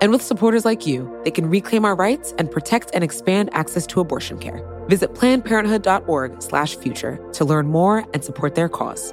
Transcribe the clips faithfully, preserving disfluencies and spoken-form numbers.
And with supporters like you, they can reclaim our rights and protect and expand access to abortion care. Visit planned parenthood dot org slash future to learn more and support their cause.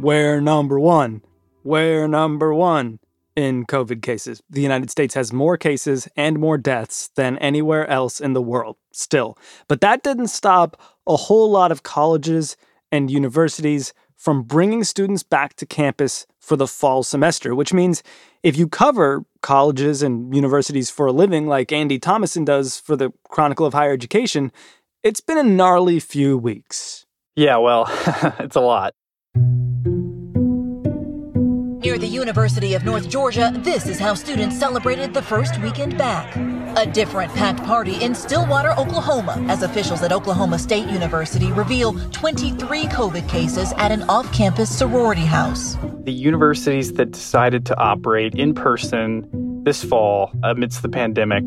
We're number one. We're number one in COVID cases. The United States has more cases and more deaths than anywhere else in the world, still. But that didn't stop a whole lot of colleges and universities from bringing students back to campus for the fall semester, which means if you cover colleges and universities for a living, like Andy Thomason does for the Chronicle of Higher Education, it's been a gnarly few weeks. Yeah, well, it's a lot. Near the University of North Georgia, this is how students celebrated the first weekend back. A different packed party in Stillwater, Oklahoma, as officials at Oklahoma State University reveal twenty-three COVID cases at an off-campus sorority house. The universities that decided to operate in person this fall amidst the pandemic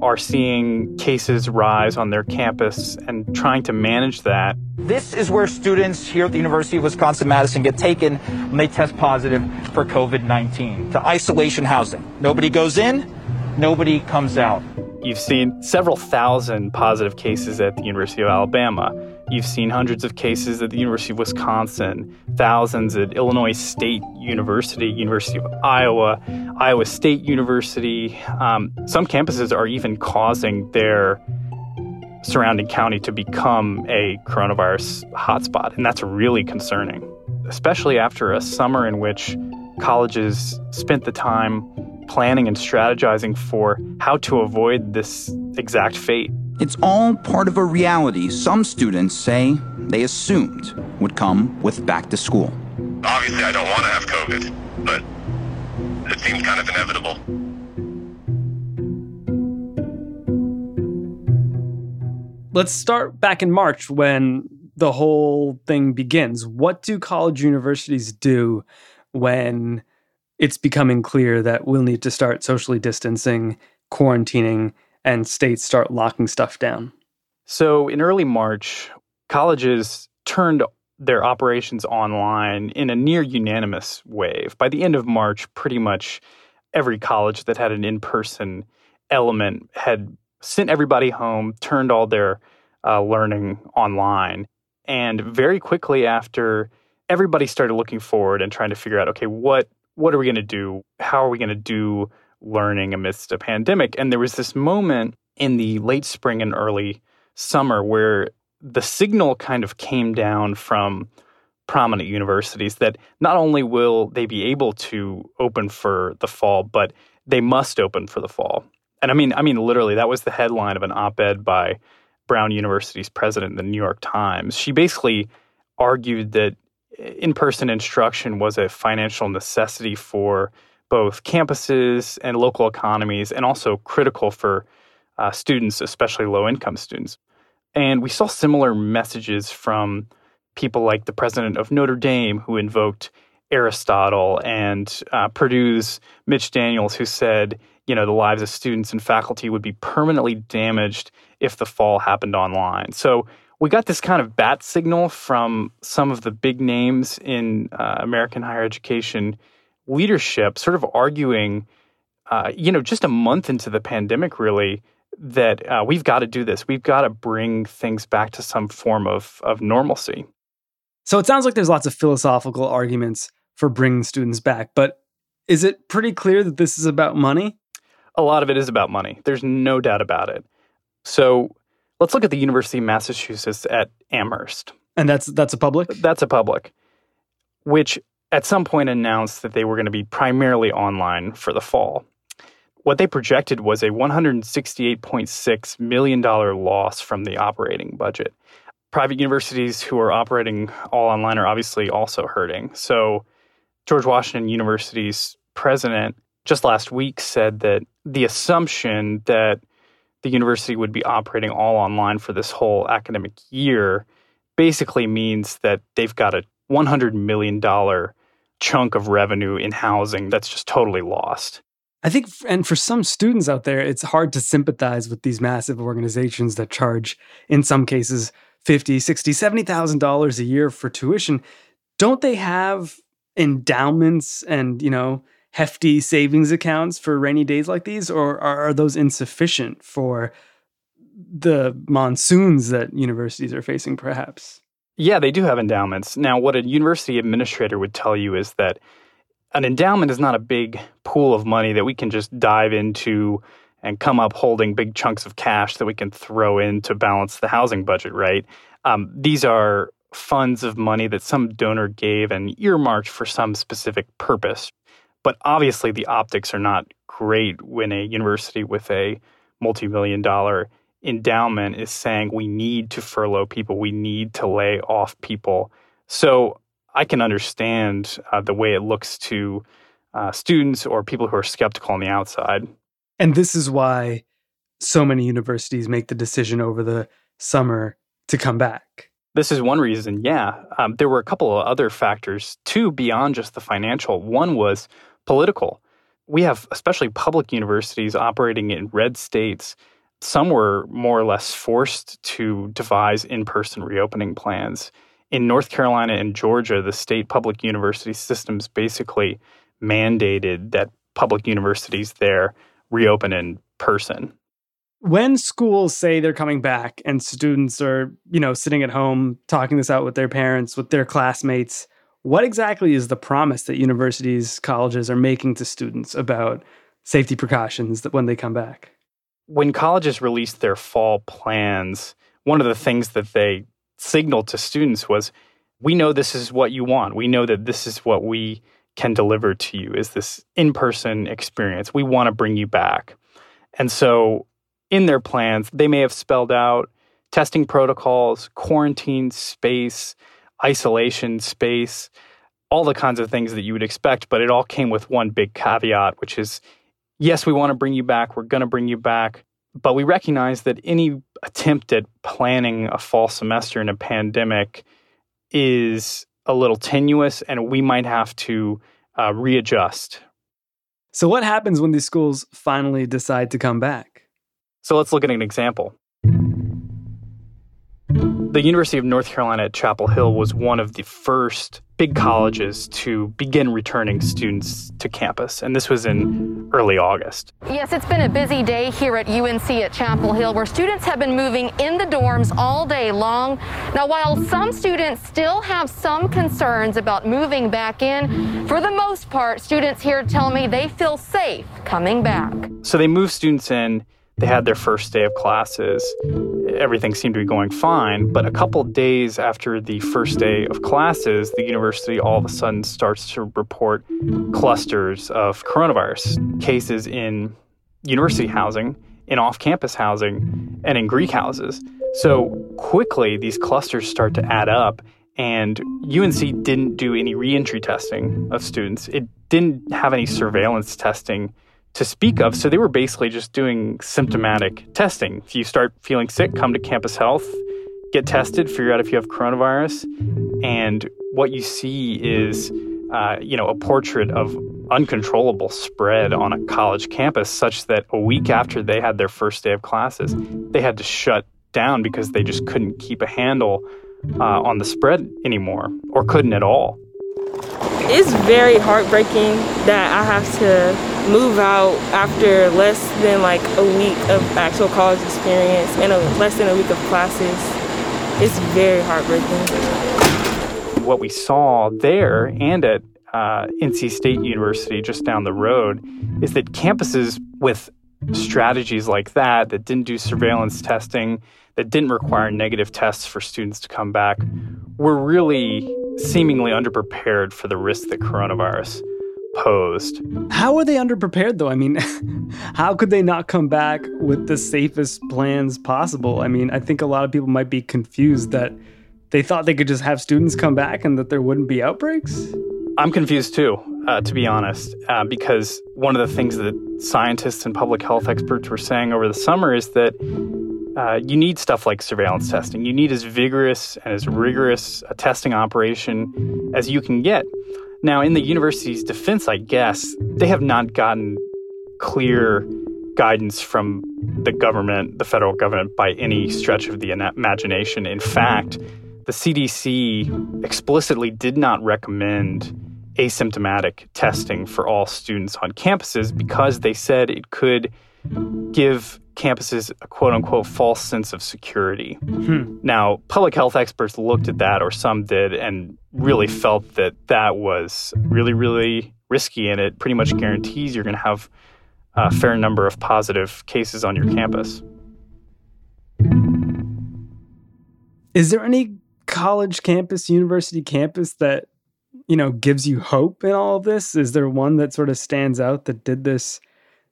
are seeing cases rise on their campus and trying to manage that. This is where students here at the University of Wisconsin-Madison get taken when they test positive for covid nineteen, to isolation housing. Nobody goes in, nobody comes out. You've seen several thousand positive cases at the University of Alabama. You've seen hundreds of cases at the University of Wisconsin, thousands at Illinois State University, University of Iowa, Iowa State University. Um, some campuses are even causing their surrounding county to become a coronavirus hotspot, and that's really concerning, especially after a summer in which colleges spent the time planning and strategizing for how to avoid this exact fate. It's all part of a reality some students say they assumed would come with back to school. Obviously, I don't want to have COVID, but it seems kind of inevitable. Let's start back in March when the whole thing begins. What do college universities do when it's becoming clear that we'll need to start socially distancing, quarantining, and states start locking stuff down? So in early March, colleges turned their operations online in a near unanimous wave. By the end of March, pretty much every college that had an in-person element had sent everybody home, turned all their uh, learning online. And very quickly after, everybody started looking forward and trying to figure out, okay, what what are we going to do? How are we going to do learning amidst a pandemic? And there was this moment in the late spring and early summer where the signal kind of came down from prominent universities that not only will they be able to open for the fall, but they must open for the fall. And I mean, I mean, literally, that was the headline of an op-ed by Brown University's president in the New York Times. She basically argued that in-person instruction was a financial necessity for both campuses and local economies, and also critical for uh, students, especially low-income students. And we saw similar messages from people like the president of Notre Dame, who invoked Aristotle, and uh, Purdue's Mitch Daniels, who said, you know, the lives of students and faculty would be permanently damaged if the fall happened online. So we got this kind of bat signal from some of the big names in uh, American higher education leadership, sort of arguing, uh, you know, just a month into the pandemic, really, that uh, we've got to do this. We've got to bring things back to some form of, of normalcy. So it sounds like there's lots of philosophical arguments for bringing students back, but is it pretty clear that this is about money? A lot of it is about money. There's no doubt about it. So let's look at the University of Massachusetts at Amherst. And that's that's a public? That's a public, which at some point announced that they were going to be primarily online for the fall. What they projected was a one hundred sixty-eight point six million dollars loss from the operating budget. private universities who are operating all online are obviously also hurting. So George Washington University's president just last week said that the assumption that the university would be operating all online for this whole academic year basically means that they've got a one hundred million dollars chunk of revenue in housing that's just totally lost. I think, and for some students out there, it's hard to sympathize with these massive organizations that charge, in some cases, fifty thousand, sixty thousand, seventy thousand dollars a year for tuition. Don't they have endowments and, you know, hefty savings accounts for rainy days like these? Or are those insufficient for the monsoons that universities are facing, perhaps? Yeah, they do have endowments. Now, what a university administrator would tell you is that an endowment is not a big pool of money that we can just dive into and come up holding big chunks of cash that we can throw in to balance the housing budget, right? Um, these are funds of money that some donor gave and earmarked for some specific purpose. But obviously, the optics are not great when a university with a multi-million dollar endowment is saying we need to furlough people, we need to lay off people. So I can understand uh, the way it looks to uh, students or people who are skeptical on the outside. And this is why so many universities make the decision over the summer to come back. This is one reason, yeah. Um, there were a couple of other factors, too, beyond just the financial. One was political. We have especially public universities operating in red states. Some were more or less forced to devise in-person reopening plans. In North Carolina and Georgia, the state public university systems basically mandated that public universities there reopen in person. When schools say they're coming back and students are, you know, sitting at home, talking this out with their parents, with their classmates, what exactly is the promise that universities, colleges are making to students about safety precautions that when they come back? When colleges released their fall plans, one of the things that they signaled to students was, we know this is what you want. We know that this is what we can deliver to you, is this in-person experience. We want to bring you back. And so in their plans, they may have spelled out testing protocols, quarantine space, isolation space, all the kinds of things that you would expect, but it all came with one big caveat, which is, yes, we want to bring you back, we're going to bring you back, but we recognize that any attempt at planning a fall semester in a pandemic is a little tenuous, and we might have to uh, readjust. So what happens when these schools finally decide to come back? So let's look at an example. The University of North Carolina at Chapel Hill was one of the first big colleges to begin returning students to campus, and this was in early August. Yes, it's been a busy day here at U N C at Chapel Hill, where students have been moving in the dorms all day long. Now, while some students still have some concerns about moving back in, for the most part, students here tell me they feel safe coming back. So they move students in. They had their first day of classes. Everything seemed to be going fine, but a couple days after the first day of classes, the university all of a sudden starts to report clusters of coronavirus cases in university housing, in off-campus housing, and in Greek houses. So quickly, these clusters start to add up, and U N C didn't do any reentry testing of students. It didn't have any surveillance testing to speak of. So they were basically just doing symptomatic testing. If you start feeling sick, come to campus health, get tested, figure out if you have coronavirus. And what you see is, uh, you know, a portrait of uncontrollable spread on a college campus, such that a week after they had their first day of classes, they had to shut down because they just couldn't keep a handle uh, on the spread anymore, or couldn't at all. It's very heartbreaking that I have to move out after less than like a week of actual college experience and a, less than a week of classes. It's very heartbreaking. What we saw there and at uh, N C State University just down the road is that campuses with strategies like that, that didn't do surveillance testing, that didn't require negative tests for students to come back, were really seemingly underprepared for the risk that coronavirus posed. How are they underprepared, though? I mean, how could they not come back with the safest plans possible? I mean, I think a lot of people might be confused that they thought they could just have students come back and that there wouldn't be outbreaks. I'm confused, too, uh, to be honest, uh, because one of the things that scientists and public health experts were saying over the summer is that Uh, you need stuff like surveillance testing. You need as vigorous and as rigorous a testing operation as you can get. Now, in the university's defense, I guess, they have not gotten clear guidance from the government, the federal government, by any stretch of the imagination. In fact, the C D C explicitly did not recommend asymptomatic testing for all students on campuses because they said it could give campuses a quote-unquote false sense of security. Hmm. Now, public health experts looked at that, or some did, and really felt that that was really, really risky, and it pretty much guarantees you're going to have a fair number of positive cases on your campus. Is there any college campus, university campus that, you know, gives you hope in all of this? Is there one that sort of stands out that did this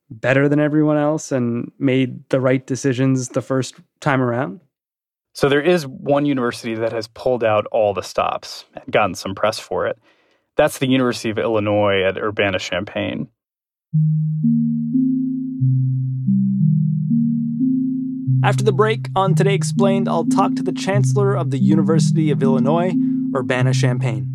better than everyone else and made the right decisions the first time around? So there is one university that has pulled out all the stops and gotten some press for it. That's the University of Illinois at Urbana-Champaign. After the break on Today Explained, I'll talk to the Chancellor of the University of Illinois, Urbana-Champaign.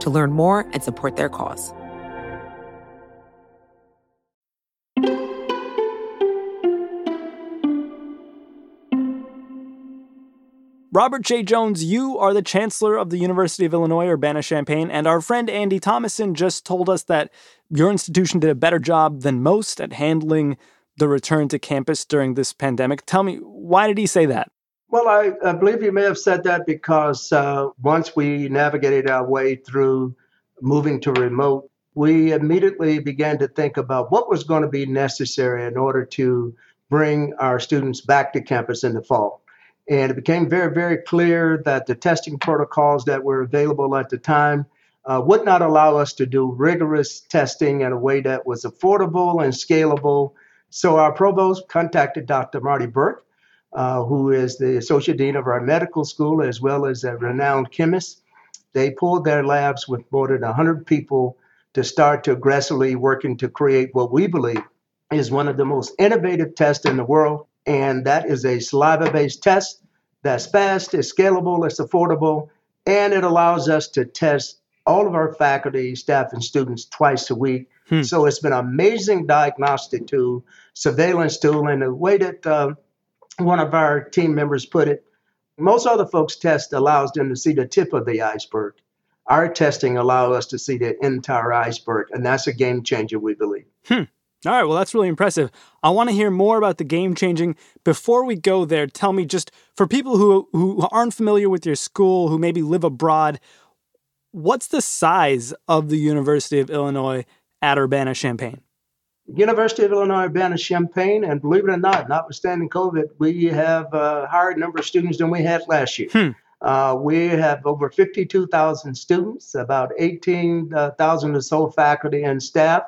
to learn more and support their cause. Robert J. Jones, you are the Chancellor of the University of Illinois, Urbana-Champaign, and our friend Andy Thomason just told us that your institution did a better job than most at handling the return to campus during this pandemic. Tell me, why did he say that? Well, I, I believe you may have said that because uh, once we navigated our way through moving to remote, we immediately began to think about what was going to be necessary in order to bring our students back to campus in the fall. And it became very, very clear that the testing protocols that were available at the time uh, would not allow us to do rigorous testing in a way that was affordable and scalable. So our provost contacted Doctor Marty Burke, Uh, who is the associate dean of our medical school, as well as a renowned chemist. They pooled their labs with more than one hundred people to start to aggressively working to create what we believe is one of the most innovative tests in the world, and that is a saliva-based test that's fast, it's scalable, it's affordable, and it allows us to test all of our faculty, staff, and students twice a week. Hmm. So it's been an amazing diagnostic tool, surveillance tool, and a way that uh, one of our team members put it, most other folks' test allows them to see the tip of the iceberg. Our testing allows us to see the entire iceberg, and that's a game changer, we believe. Hmm. All right, well, that's really impressive. I want to hear more about the game changing. Before we go there, tell me, just for people who, who aren't familiar with your school, who maybe live abroad, what's the size of the University of Illinois at Urbana-Champaign? University of Illinois, Urbana-Champaign, and believe it or not, notwithstanding COVID, we have a higher number of students than we had last year. Hmm. Uh, we have over fifty-two thousand students, about eighteen thousand or so faculty and staff.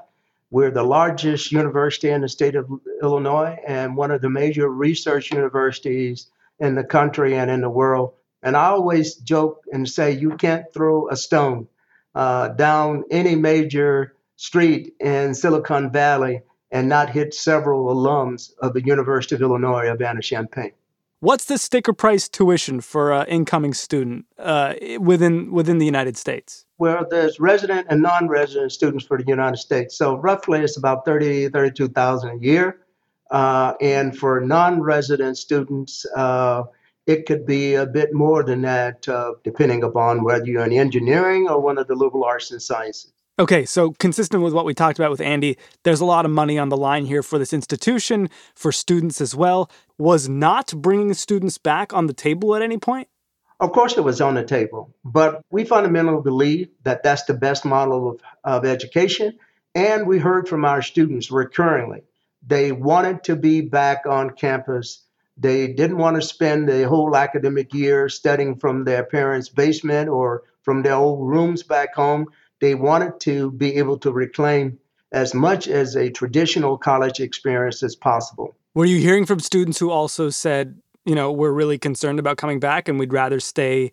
We're the largest university in the state of Illinois and one of the major research universities in the country and in the world. And I always joke and say you can't throw a stone uh, down any major street in Silicon Valley and not hit several alums of the University of Illinois at Urbana-Champaign. What's the sticker price tuition for an uh, incoming student uh, within within the United States? Well, there's resident and non-resident students for the United States. So roughly it's about thirty thousand dollars, thirty-two thousand dollars a year. Uh, and for non-resident students, uh, it could be a bit more than that, uh, depending upon whether you're in engineering or one of the liberal arts and sciences. Okay, so consistent with what we talked about with Andy, there's a lot of money on the line here for this institution, for students as well. Was not bringing students back on the table at any point? Of course it was on the table, but we fundamentally believe that that's the best model of, of education. And we heard from our students recurrently. They wanted to be back on campus. They didn't want to spend the whole academic year studying from their parents' basement or from their old rooms back home. They wanted to be able to reclaim as much as a traditional college experience as possible. Were you hearing from students who also said, you know, we're really concerned about coming back and we'd rather stay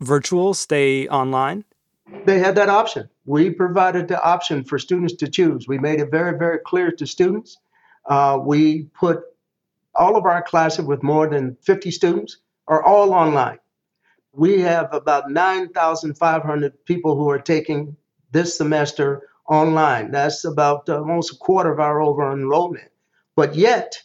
virtual, stay online? They had that option. We provided the option for students to choose. We made it very, very clear to students. Uh, we put all of our classes with more than fifty students are all online. We have about nine thousand five hundred people who are taking this semester online. That's about almost a quarter of our overall enrollment. But yet,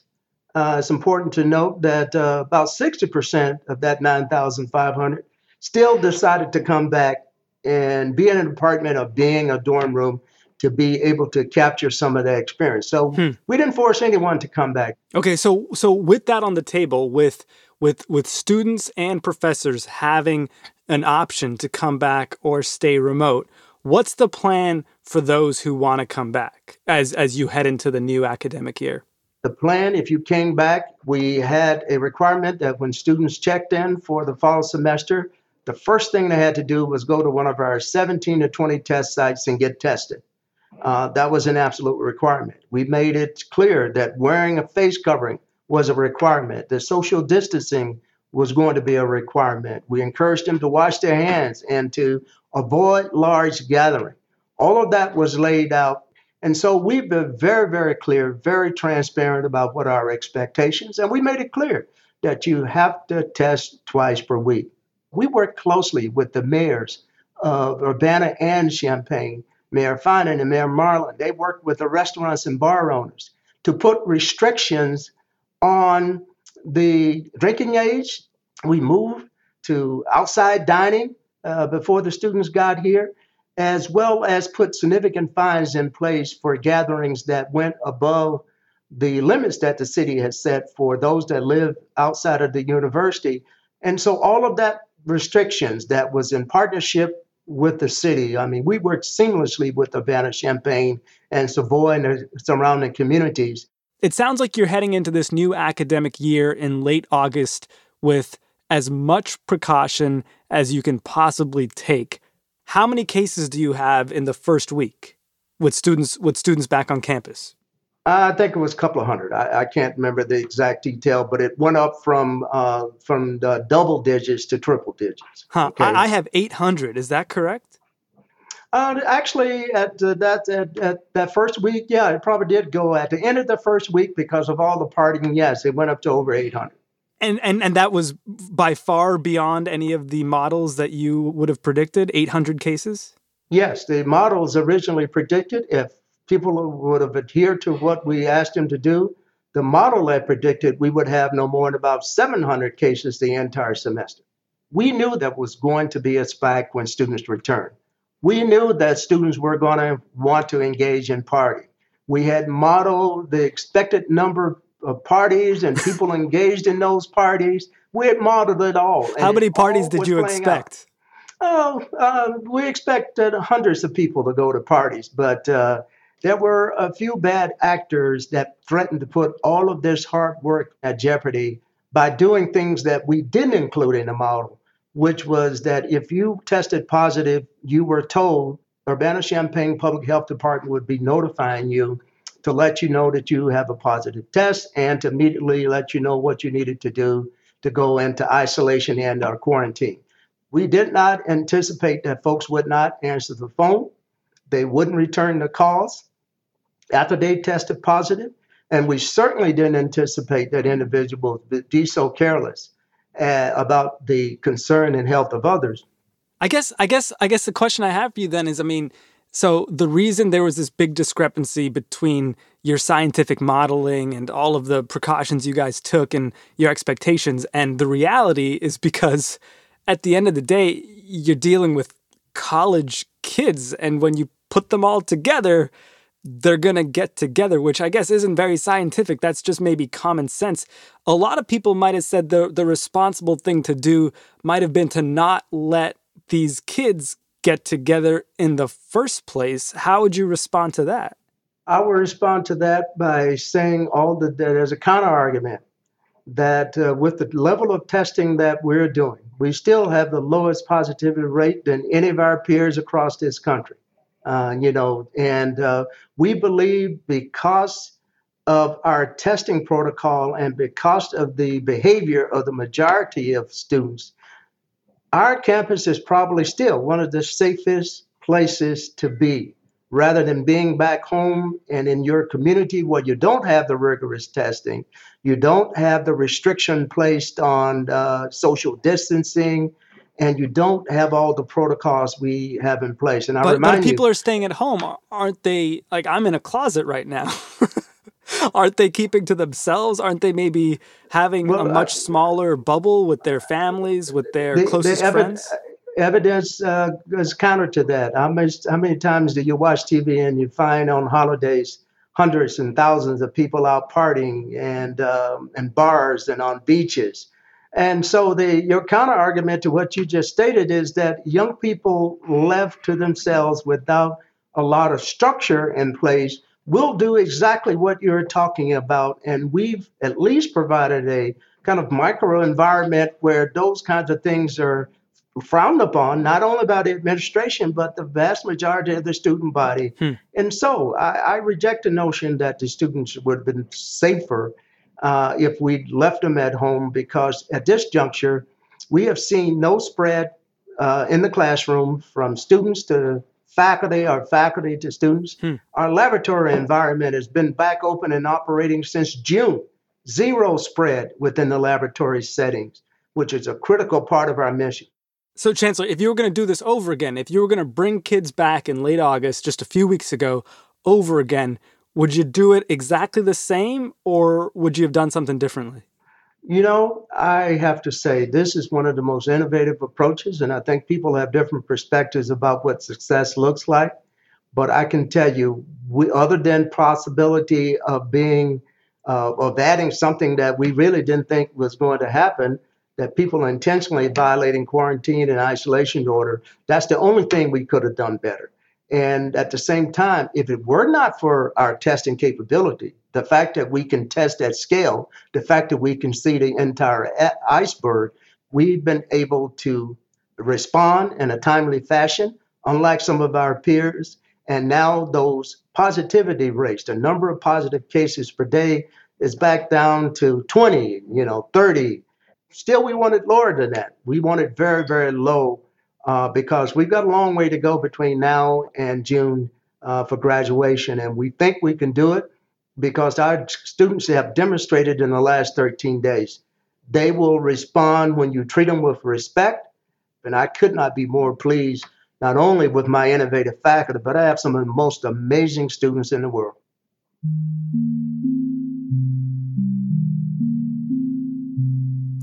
uh, it's important to note that uh, about sixty percent of that nine thousand five hundred still decided to come back and be in an apartment or being a dorm room to be able to capture some of that experience. So hmm. we didn't force anyone to come back. Okay, so so with that on the table, with with with students and professors having an option to come back or stay remote, what's the plan for those who want to come back as, as you head into the new academic year? The plan, if you came back, we had a requirement that when students checked in for the fall semester, the first thing they had to do was go to one of our seventeen to twenty test sites and get tested. Uh, that was an absolute requirement. We made it clear that wearing a face covering was a requirement. The social distancing was going to be a requirement. We encouraged them to wash their hands and to avoid large gathering. All of that was laid out. And so we've been very, very clear, very transparent about what our expectations, and we made it clear that you have to test twice per week. We work closely with the mayors of Urbana and Champaign, Mayor Finan and Mayor Marlin. They work with the restaurants and bar owners to put restrictions on the drinking age. We moved to outside dining uh, before the students got here, as well as put significant fines in place for gatherings that went above the limits that the city has set for those that live outside of the university. And so all of that restrictions that was in partnership with the city. I mean, we worked seamlessly with Urbana-Champaign and Savoy and the surrounding communities. It sounds like you're heading into this new academic year in late August with as much precaution as you can possibly take. How many cases do you have in the first week with students with students back on campus? I think it was a couple of hundred. I, I can't remember the exact detail, but it went up from uh, from the double digits to triple digits. Huh. Okay. I, I have eight hundred. Is that correct? Uh, actually, at uh, that at, at that first week, yeah, it probably did go at the end of the first week because of all the partying. Yes, it went up to over eight hundred. And and and that was by far beyond any of the models that you would have predicted. eight hundred cases. Yes, the models originally predicted if people would have adhered to what we asked them to do. The model had predicted we would have no more than about seven hundred cases the entire semester. We knew that was going to be a spike when students returned. We knew that students were going to want to engage in party. We had modeled the expected number of parties and people engaged in those parties. We had modeled it all. How many parties did you expect? Out. Oh, uh, we expected hundreds of people to go to parties, but uh, there were a few bad actors that threatened to put all of this hard work at jeopardy by doing things that we didn't include in the model, which was that if you tested positive, you were told Urbana-Champaign Public Health Department would be notifying you to let you know that you have a positive test and to immediately let you know what you needed to do to go into isolation and or quarantine. We did not anticipate that folks would not answer the phone. They wouldn't return the calls after they tested positive. And we certainly didn't anticipate that individuals would be so careless uh, about the concern and health of others. I guess, I guess, I guess the question I have for you then is, I mean, so the reason there was this big discrepancy between your scientific modeling and all of the precautions you guys took and your expectations and the reality is because at the end of the day, you're dealing with college kids. And when you put them all together, they're going to get together, which I guess isn't very scientific. That's just maybe common sense. A lot of people might have said the, the responsible thing to do might have been to not let these kids get together in the first place. How would you respond to that? I would respond to that by saying all the, that there's a counter argument that uh, with the level of testing that we're doing, we still have the lowest positivity rate than any of our peers across this country. Uh, you know, and uh, we believe because of our testing protocol and because of the behavior of the majority of students, our campus is probably still one of the safest places to be, rather than being back home and in your community where you don't have the rigorous testing, you don't have the restriction placed on uh, social distancing, and you don't have all the protocols we have in place. And I but, remind you— But if people you, are staying at home, aren't they, like I'm in a closet right now. Aren't they keeping to themselves? Aren't they maybe having well, a much uh, smaller bubble with their families, with their the, closest the evi- friends? Evidence uh, is counter to that. How many, how many times do you watch T V and you find on holidays hundreds and thousands of people out partying and um, and bars and on beaches? And so the your counter argument to what you just stated is that young people left to themselves without a lot of structure in place will do exactly what you're talking about. And we've at least provided a kind of micro environment where those kinds of things are frowned upon, not only by the administration, but the vast majority of the student body. Hmm. And so I, I reject the notion that the students would have been safer Uh, if we left them at home, because at this juncture, we have seen no spread uh, in the classroom from students to faculty or faculty to students. Hmm. Our laboratory environment has been back open and operating since June. Zero spread within the laboratory settings, which is a critical part of our mission. So, Chancellor, if you were going to do this over again, if you were going to bring kids back in late August, just a few weeks ago, over again, would you do it exactly the same, or would you have done something differently? You know, I have to say this is one of the most innovative approaches, and I think people have different perspectives about what success looks like. But I can tell you, we, other than possibility of being, uh, of adding something that we really didn't think was going to happen, that people intentionally violating quarantine and isolation order, that's the only thing we could have done better. And at the same time, if it were not for our testing capability, the fact that we can test at scale, the fact that we can see the entire iceberg, we've been able to respond in a timely fashion, unlike some of our peers. And now those positivity rates, the number of positive cases per day is back down to twenty, you know, thirty. Still, we want it lower than that. We want it very, very low. Uh, because we've got a long way to go between now and June uh, for graduation. And we think we can do it because our students have demonstrated in the last thirteen days. They will respond when you treat them with respect. And I could not be more pleased, not only with my innovative faculty, but I have some of the most amazing students in the world.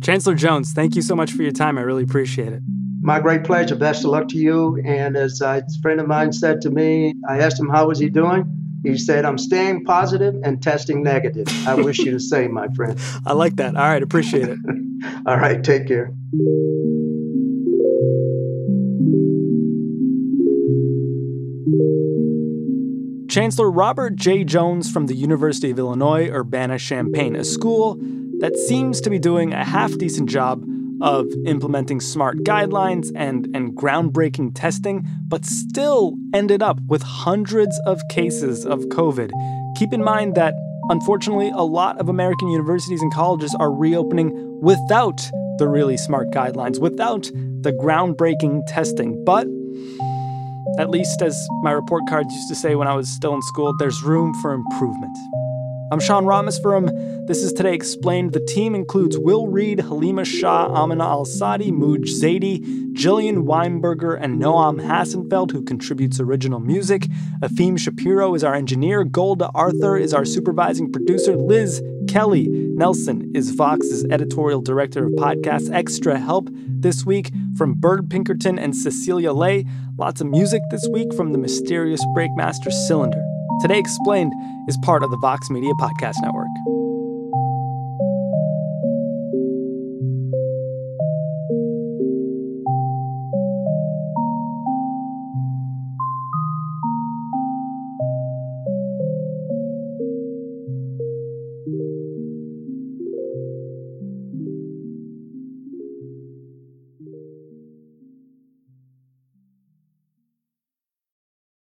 Chancellor Jones, thank you so much for your time. I really appreciate it. My great pleasure. Best of luck to you. And as a friend of mine said to me, I asked him, how was he doing? He said, I'm staying positive and testing negative. I wish you the same, my friend. I like that. All right. Appreciate it. All right. Take care. Chancellor Robert J. Jones from the University of Illinois, Urbana-Champaign, a school that seems to be doing a half-decent job of implementing smart guidelines and, and groundbreaking testing, but still ended up with hundreds of cases of COVID. Keep in mind that, unfortunately, a lot of American universities and colleges are reopening without the really smart guidelines, without the groundbreaking testing. But at least, as my report cards used to say when I was still in school, there's room for improvement. I'm Sean Rameswaram. This is Today Explained. The team includes Will Reed, Halima Shah, Amina Al-Sadi, Muj Zaidi, Jillian Weinberger, and Noam Hassenfeld, who contributes original music. Afim Shapiro is our engineer. Golda Arthur is our supervising producer. Liz Kelly Nelson is Vox's editorial director of podcasts. Extra help this week from Bird Pinkerton and Cecilia Lay. Lots of music this week from the mysterious Breakmaster Cylinder. Today Explained is part of the Vox Media Podcast Network.